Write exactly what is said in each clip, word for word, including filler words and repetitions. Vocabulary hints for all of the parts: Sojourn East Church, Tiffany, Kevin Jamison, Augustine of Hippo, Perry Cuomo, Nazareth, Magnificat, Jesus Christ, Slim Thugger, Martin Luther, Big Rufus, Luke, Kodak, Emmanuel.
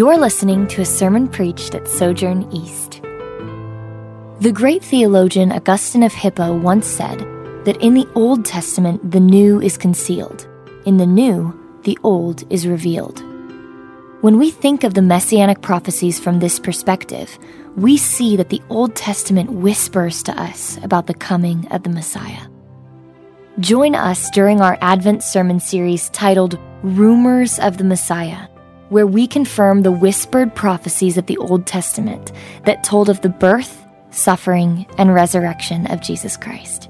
You're listening to a sermon preached at Sojourn East. The great theologian Augustine of Hippo once said that in the Old Testament, the new is concealed. In the new, the old is revealed. When we think of the messianic prophecies from this perspective, we see that the Old Testament whispers to us about the coming of the Messiah. Join us during our Advent sermon series titled Rumors of the Messiah, where we confirm the whispered prophecies of the Old Testament that told of the birth, suffering, and resurrection of Jesus Christ.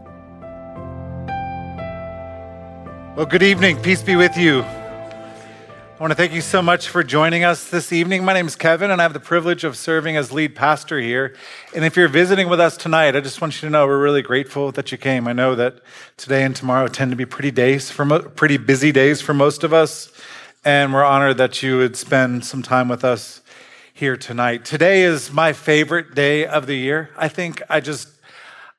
Well, good evening. Peace be with you. I want to thank you so much for joining us this evening. My name is Kevin, and I have the privilege of serving as lead pastor here. And if you're visiting with us tonight, I just want you to know we're really grateful that you came. I know that today and tomorrow tend to be pretty days, for mo- pretty busy days for most of us, and we're honored that you would spend some time with us here tonight. Today is my favorite day of the year. I think I just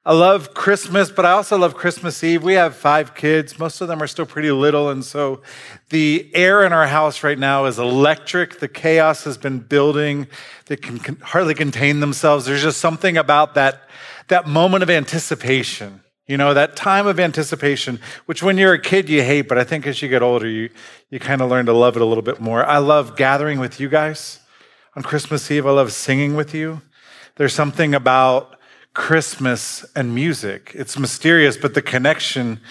I love Christmas, but I also love Christmas Eve. We have five kids. Most of them are still pretty little, and so the air in our house right now is electric. The chaos has been building. They can, can hardly contain themselves. There's just something about that, that moment of anticipation, you know, that time of anticipation, which when you're a kid, you hate, but I think as you get older, you, you kind of learn to love it a little bit more. I love gathering with you guys on Christmas Eve. I love singing with you. There's something about Christmas and music. It's mysterious, but the connection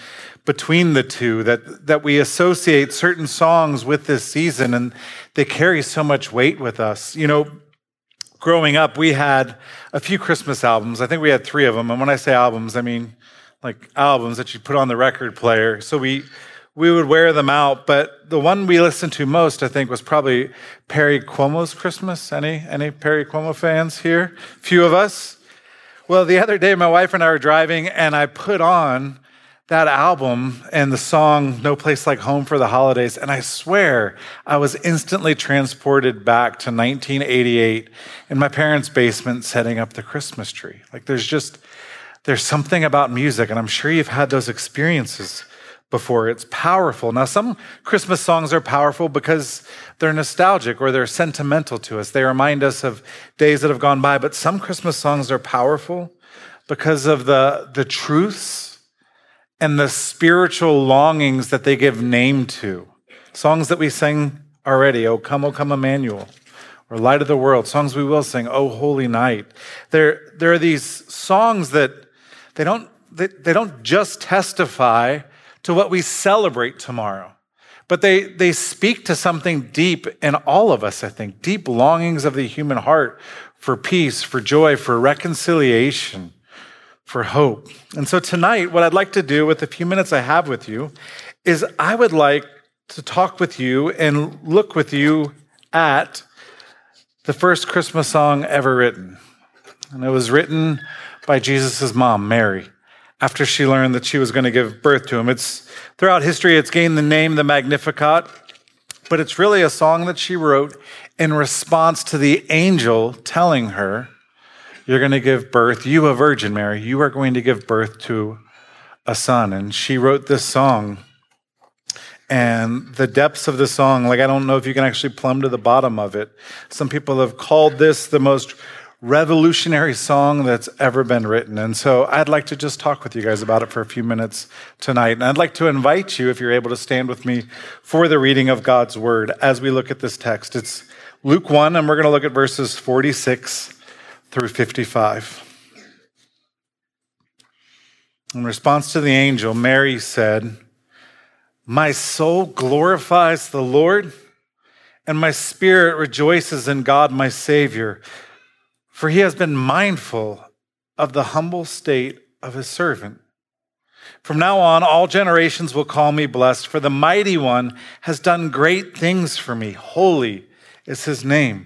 between the two, that, that we associate certain songs with this season, and they carry so much weight with us. You know, growing up, we had a few Christmas albums. I think we had three of them. And when I say albums, I mean like albums that you put on the record player. So we we would wear them out. But the one we listened to most, I think, was probably Perry Cuomo's Christmas. Any, any Perry Cuomo fans here? Few of us. Well, the other day, my wife and I were driving, and I put on that album and the song No Place Like Home for the Holidays, and I swear I was instantly transported back to nineteen eighty-eight in my parents' basement setting up the Christmas tree. Like, there's just, there's something about music, and I'm sure you've had those experiences before. It's powerful. Now, some Christmas songs are powerful because they're nostalgic or they're sentimental to us. They remind us of days that have gone by, but some Christmas songs are powerful because of the, the truths and the spiritual longings that they give name to. Songs that we sing already, O Come, O Come Emmanuel, or Light of the World. Songs we will sing, O Holy Night. There, there are these songs that they don't, they, they don't just testify to what we celebrate tomorrow. But they, they speak to something deep in all of us, I think, deep longings of the human heart for peace, for joy, for reconciliation, for hope. And so tonight, what I'd like to do with the few minutes I have with you is I would like to talk with you and look with you at the first Christmas song ever written. And it was written by Jesus' mom, Mary, after she learned that she was going to give birth to him. It's throughout history, it's gained the name, the Magnificat, but it's really a song that she wrote in response to the angel telling her, you're going to give birth, you a virgin, Mary, you are going to give birth to a son. And she wrote this song, and the depths of the song, like I don't know if you can actually plumb to the bottom of it. Some people have called this the most revolutionary song that's ever been written. And so I'd like to just talk with you guys about it for a few minutes tonight. And I'd like to invite you, if you're able to stand with me, for the reading of God's word as we look at this text. It's Luke one, and we're going to look at verses forty-six through fifty-five. In response to the angel, Mary said, "My soul glorifies the Lord, and my spirit rejoices in God my Savior, for he has been mindful of the humble state of his servant. From now on, all generations will call me blessed, for the mighty one has done great things for me. Holy is his name.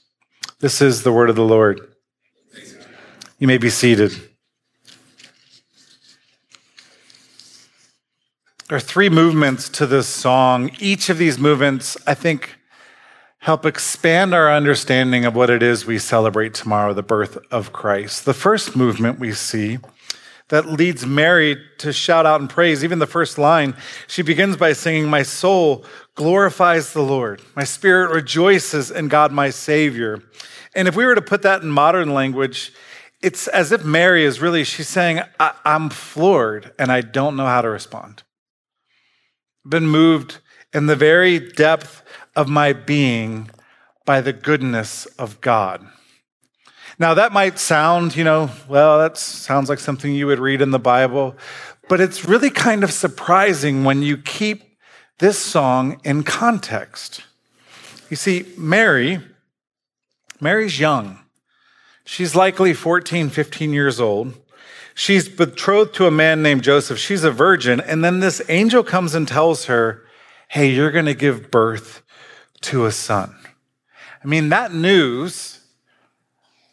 This is the word of the Lord. You may be seated. There are three movements to this song. Each of these movements, I think, help expand our understanding of what it is we celebrate tomorrow, the birth of Christ. The first movement we see that leads Mary to shout out and praise, even the first line, she begins by singing, "My soul glorifies the Lord. My spirit rejoices in God, my Savior." And if we were to put that in modern language, it's as if Mary is really, she's saying, I- I'm floored and I don't know how to respond. I've been moved in the very depth of my being by the goodness of God. Now that might sound, you know, well, that sounds like something you would read in the Bible, but it's really kind of surprising when you keep this song in context. You see, Mary, Mary's young. She's likely fourteen, fifteen years old. She's betrothed to a man named Joseph. She's a virgin. And then this angel comes and tells her, "Hey, you're going to give birth to a son." I mean, that news,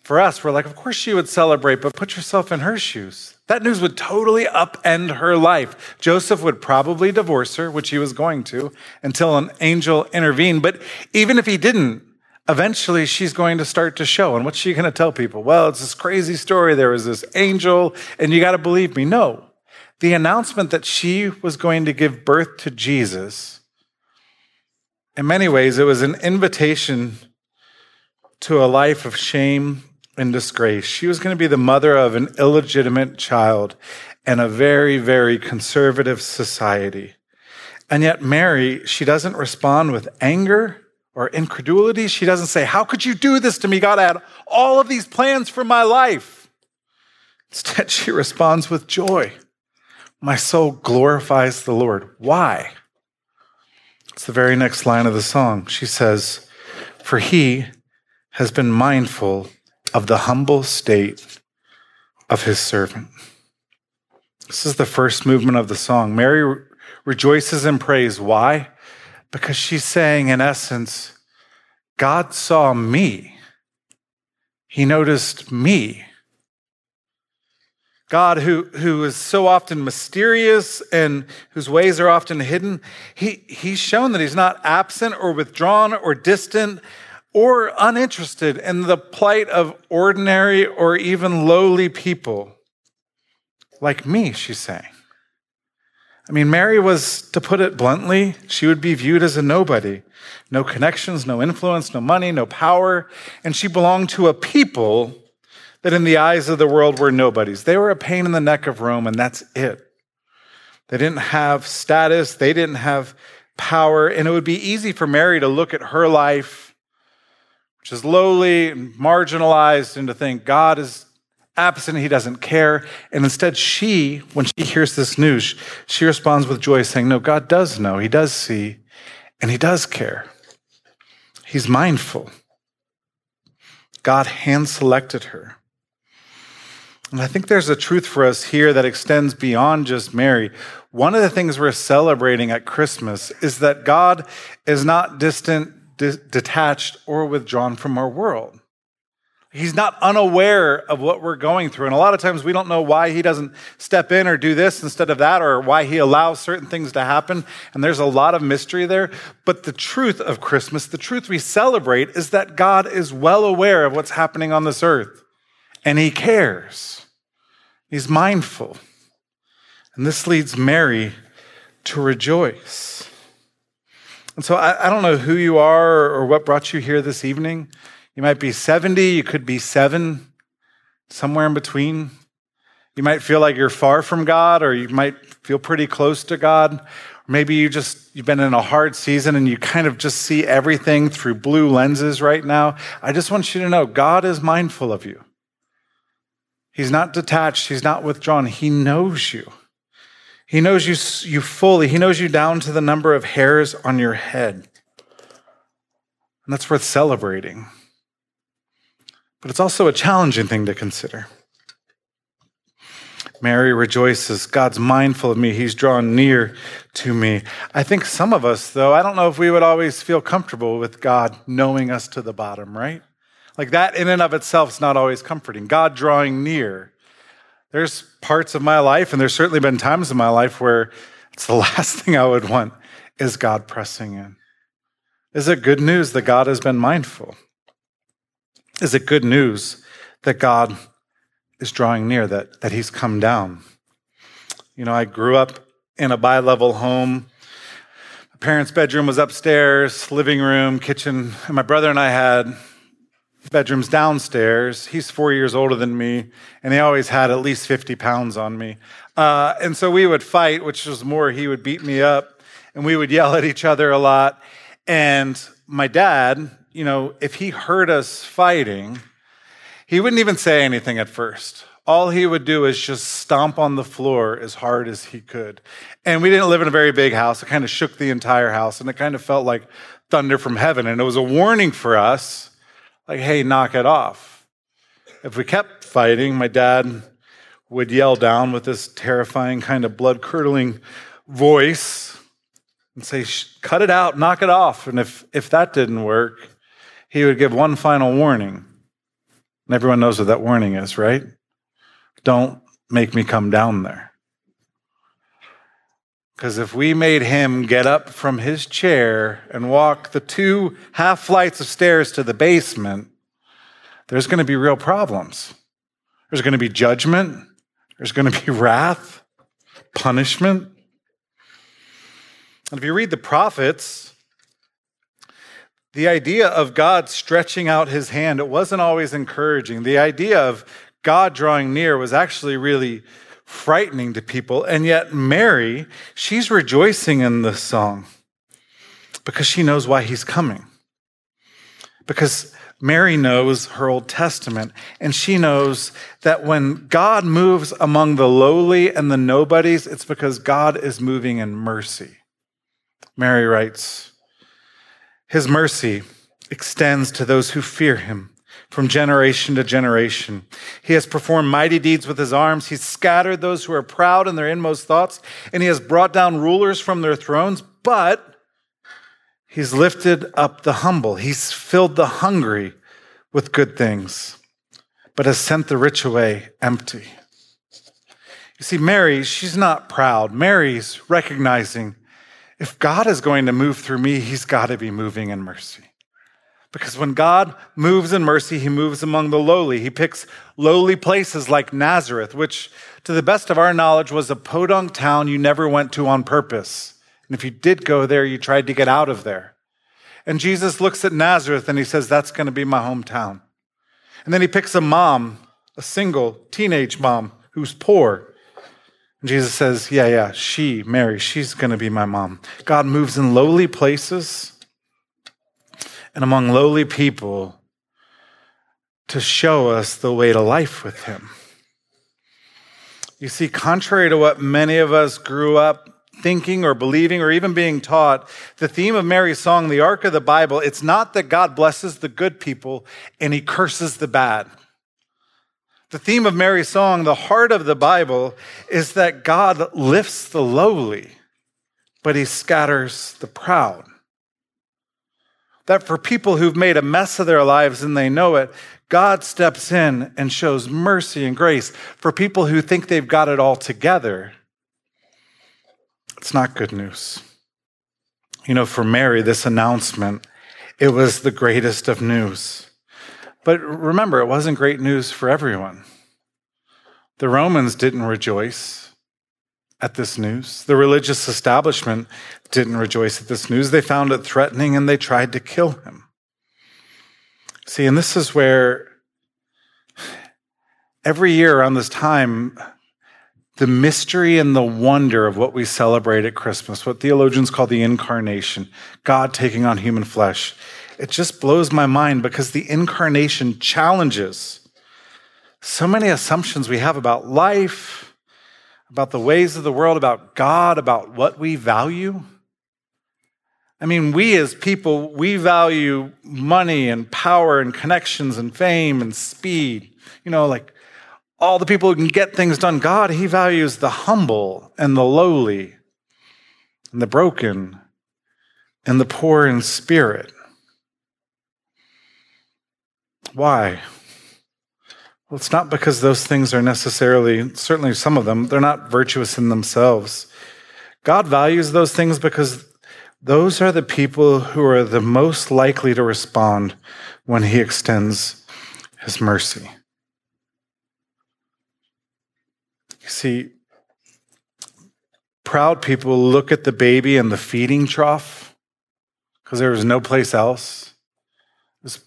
for us, we're like, of course she would celebrate, but put yourself in her shoes. That news would totally upend her life. Joseph would probably divorce her, which he was going to, until an angel intervened. But even if he didn't, eventually she's going to start to show. And what's she going to tell people? Well, it's this crazy story. There was this angel, and you got to believe me. No. The announcement that she was going to give birth to Jesus, in many ways, it was an invitation to a life of shame and disgrace. She was going to be the mother of an illegitimate child in a very, very conservative society. And yet Mary, she doesn't respond with anger or incredulity. She doesn't say, "How could you do this to me, God? I had all of these plans for my life." Instead, she responds with joy. "My soul glorifies the Lord." Why? It's the very next line of the song. She says, "For he has been mindful of the humble state of his servant." This is the first movement of the song. Mary re- rejoices in praise. Why? Because she's saying, in essence, God saw me. He noticed me. God, who, who is so often mysterious and whose ways are often hidden, he, he's shown that he's not absent or withdrawn or distant or uninterested in the plight of ordinary or even lowly people like me, she's saying. I mean, Mary was, to put it bluntly, she would be viewed as a nobody. No connections, no influence, no money, no power. And she belonged to a people that in the eyes of the world were nobodies. They were a pain in the neck of Rome, and that's it. They didn't have status. They didn't have power. And it would be easy for Mary to look at her life, which is lowly and marginalized, and to think God is absent. He doesn't care. And instead, she, when she hears this news, she responds with joy, saying, no, God does know. He does see, and he does care. He's mindful. God hand-selected her. And I think there's a truth for us here that extends beyond just Mary. One of the things we're celebrating at Christmas is that God is not distant, dis- detached, or withdrawn from our world. He's not unaware of what we're going through. And a lot of times we don't know why he doesn't step in or do this instead of that, or why he allows certain things to happen. And there's a lot of mystery there. But the truth of Christmas, the truth we celebrate, is that God is well aware of what's happening on this earth. And he cares. He's mindful. And this leads Mary to rejoice. And so I, I don't know who you are or what brought you here this evening. You might be seventy, you could be seven, somewhere in between. You might feel like you're far from God, or you might feel pretty close to God. Maybe you just, you've been in a hard season and you kind of just see everything through blue lenses right now. I just want you to know God is mindful of you. He's not detached. He's not withdrawn. He knows you. He knows you, you fully. He knows you down to the number of hairs on your head. And that's worth celebrating. But it's also a challenging thing to consider. Mary rejoices. God's mindful of me. He's drawn near to me. I think some of us, though, I don't know if we would always feel comfortable with God knowing us to the bottom, right? Like that in and of itself is not always comforting. God drawing near. There's parts of my life, and there's certainly been times in my life where it's the last thing I would want is God pressing in. Is it good news that God has been mindful? Is it good news that God is drawing near, that, that he's come down? You know, I grew up in a bi-level home. My parents' bedroom was upstairs, living room, kitchen, and my brother and I had bedrooms downstairs. He's four years older than me, and he always had at least fifty pounds on me. Uh, and so we would fight, which was more he would beat me up, and we would yell at each other a lot. And my dad, you know, if he heard us fighting, he wouldn't even say anything at first. All he would do is just stomp on the floor as hard as he could. And we didn't live in a very big house. It kind of shook the entire house, and it kind of felt like thunder from heaven. And it was a warning for us, like, hey, knock it off. If we kept fighting, my dad would yell down with this terrifying kind of blood-curdling voice and say, cut it out, knock it off. And if, if that didn't work, he would give one final warning. And everyone knows what that warning is, right? Don't make me come down there. Because if we made him get up from his chair and walk the two half flights of stairs to the basement, there's going to be real problems. There's going to be judgment. There's going to be wrath, punishment. And if you read the prophets, the idea of God stretching out his hand, it wasn't always encouraging. The idea of God drawing near was actually really frightening to people. And yet Mary, she's rejoicing in this song because she knows why he's coming. Because Mary knows her Old Testament, and she knows that when God moves among the lowly and the nobodies, it's because God is moving in mercy. Mary writes, his mercy extends to those who fear him from generation to generation. He has performed mighty deeds with his arms. He's scattered those who are proud in their inmost thoughts, and he has brought down rulers from their thrones, but he's lifted up the humble. He's filled the hungry with good things, but has sent the rich away empty. You see, Mary, she's not proud. Mary's recognizing, if God is going to move through me, he's got to be moving in mercy. Because when God moves in mercy, he moves among the lowly. He picks lowly places like Nazareth, which to the best of our knowledge was a podunk town you never went to on purpose. And if you did go there, you tried to get out of there. And Jesus looks at Nazareth and he says, that's going to be my hometown. And then he picks a mom, a single teenage mom who's poor. And Jesus says, yeah, yeah, she, Mary, she's going to be my mom. God moves in lowly places and among lowly people to show us the way to life with him. You see, contrary to what many of us grew up thinking or believing or even being taught, the theme of Mary's song, the arc of the Bible, it's not that God blesses the good people and he curses the bad. The theme of Mary's song, the heart of the Bible, is that God lifts the lowly, but he scatters the proud. That for people who've made a mess of their lives and they know it, God steps in and shows mercy and grace. For people who think they've got it all together, it's not good news. You know, for Mary, this announcement, it was the greatest of news. But remember, it wasn't great news for everyone. The Romans didn't rejoice at this news. The religious establishment didn't rejoice at this news. They found it threatening and they tried to kill him. See, and this is where every year around this time, the mystery and the wonder of what we celebrate at Christmas, what theologians call the incarnation, God taking on human flesh, it just blows my mind because the incarnation challenges so many assumptions we have about life, about the ways of the world, about God, about what we value. I mean, we as people, we value money and power and connections and fame and speed, you know, like all the people who can get things done. God, he values the humble and the lowly and the broken and the poor in spirit. Why? Well, it's not because those things are necessarily, certainly some of them, they're not virtuous in themselves. God values those things because those are the people who are the most likely to respond when he extends his mercy. You see, proud people look at the baby in the feeding trough because there was no place else. This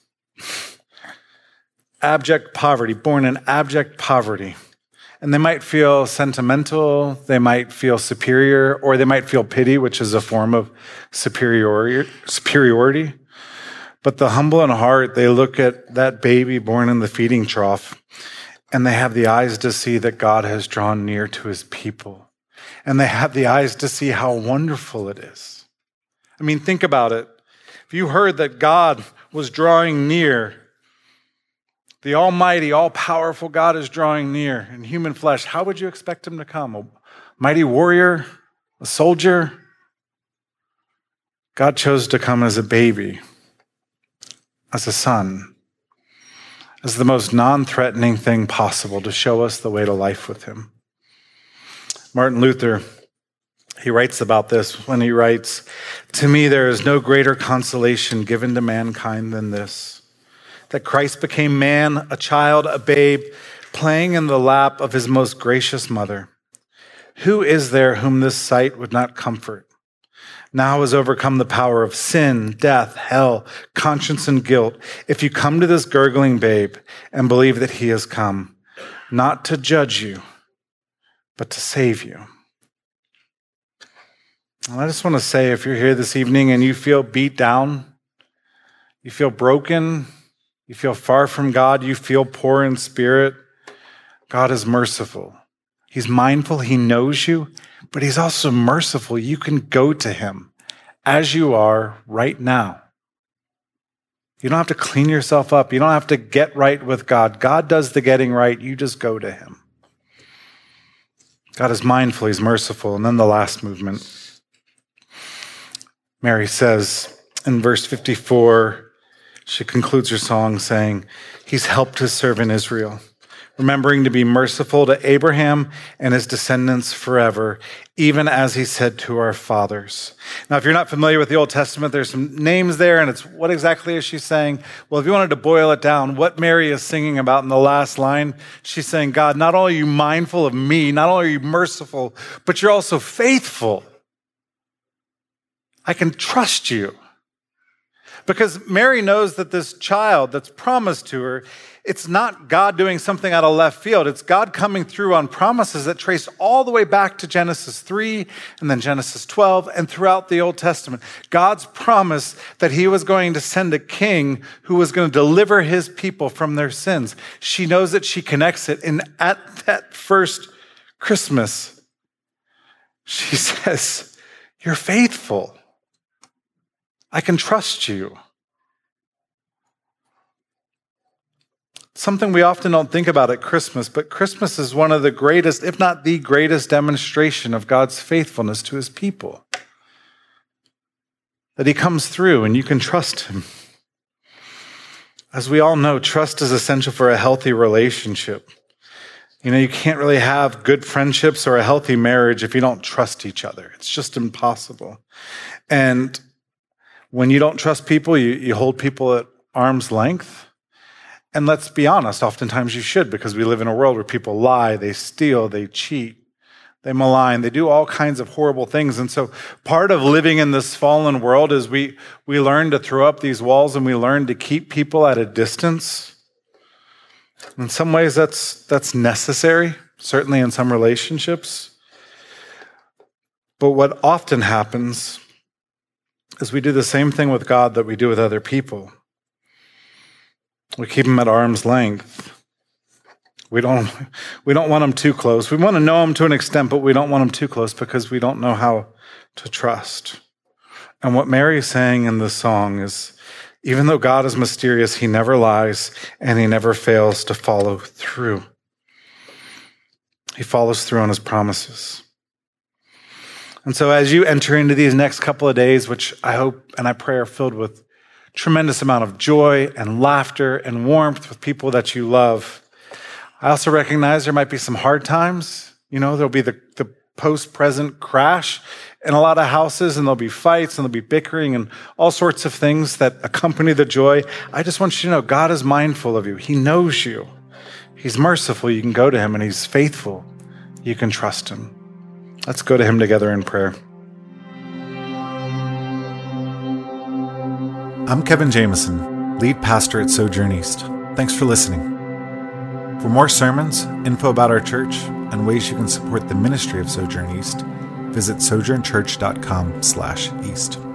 abject poverty, born in abject poverty. And they might feel sentimental, they might feel superior, or they might feel pity, which is a form of superiority. But the humble in heart, they look at that baby born in the feeding trough, and they have the eyes to see that God has drawn near to his people. And they have the eyes to see how wonderful it is. I mean, think about it. If you heard that God was drawing near, the almighty, all-powerful God is drawing near in human flesh, how would you expect him to come? A mighty warrior? A soldier? God chose to come as a baby, as a son, as the most non-threatening thing possible to show us the way to life with him. Martin Luther, he writes about this when he writes, "To me there is no greater consolation given to mankind than this, that Christ became man, a child, a babe, playing in the lap of his most gracious mother. Who is there whom this sight would not comfort? Now has overcome the power of sin, death, hell, conscience, and guilt. If you come to this gurgling babe and believe that he has come, not to judge you, but to save you." And I just want to say, if you're here this evening and you feel beat down, you feel broken, you feel far from God, you feel poor in spirit, God is merciful. He's mindful, he knows you, but he's also merciful. You can go to him as you are right now. You don't have to clean yourself up. You don't have to get right with God. God does the getting right. You just go to him. God is mindful, he's merciful. And then the last movement. Mary says in verse fifty-four, she concludes her song saying, "He's helped his servant Israel, remembering to be merciful to Abraham and his descendants forever, even as he said to our fathers." Now, if you're not familiar with the Old Testament, there's some names there, and it's what exactly is she saying? Well, if you wanted to boil it down, what Mary is singing about in the last line, she's saying, God, not only are you mindful of me, not only are you merciful, but you're also faithful. I can trust you. Because Mary knows that this child that's promised to her, it's not God doing something out of left field. It's God coming through on promises that trace all the way back to Genesis three and then Genesis twelve and throughout the Old Testament. God's promise that he was going to send a king who was going to deliver his people from their sins. She knows that she connects it. And at that first Christmas, she says, "You're faithful. I can trust you." Something we often don't think about at Christmas, but Christmas is one of the greatest, if not the greatest, demonstration of God's faithfulness to his people. That he comes through and you can trust him. As we all know, trust is essential for a healthy relationship. You know, you can't really have good friendships or a healthy marriage if you don't trust each other. It's just impossible. And when you don't trust people, you, you hold people at arm's length. And let's be honest, oftentimes you should, because we live in a world where people lie, they steal, they cheat, they malign, they do all kinds of horrible things. And so part of living in this fallen world is we, we learn to throw up these walls and we learn to keep people at a distance. In some ways, that's that's necessary, certainly in some relationships. But what often happens is we do the same thing with God that we do with other people. We keep him at arm's length. We don't, we don't want him too close. We want to know him to an extent, but we don't want him too close because we don't know how to trust. And what Mary is saying in this song is, even though God is mysterious, he never lies and he never fails to follow through. He follows through on his promises. And so as you enter into these next couple of days, which I hope and I pray are filled with tremendous amount of joy and laughter and warmth with people that you love, I also recognize there might be some hard times. You know, there'll be the, the post-present crash in a lot of houses, and there'll be fights, and there'll be bickering, and all sorts of things that accompany the joy. I just want you to know God is mindful of you. He knows you. He's merciful. You can go to him, and he's faithful. You can trust him. Let's go to him together in prayer. I'm Kevin Jamison, lead pastor at Sojourn East. Thanks for listening. For more sermons, info about our church, and ways you can support the ministry of Sojourn East, visit sojourn church dot com slash east.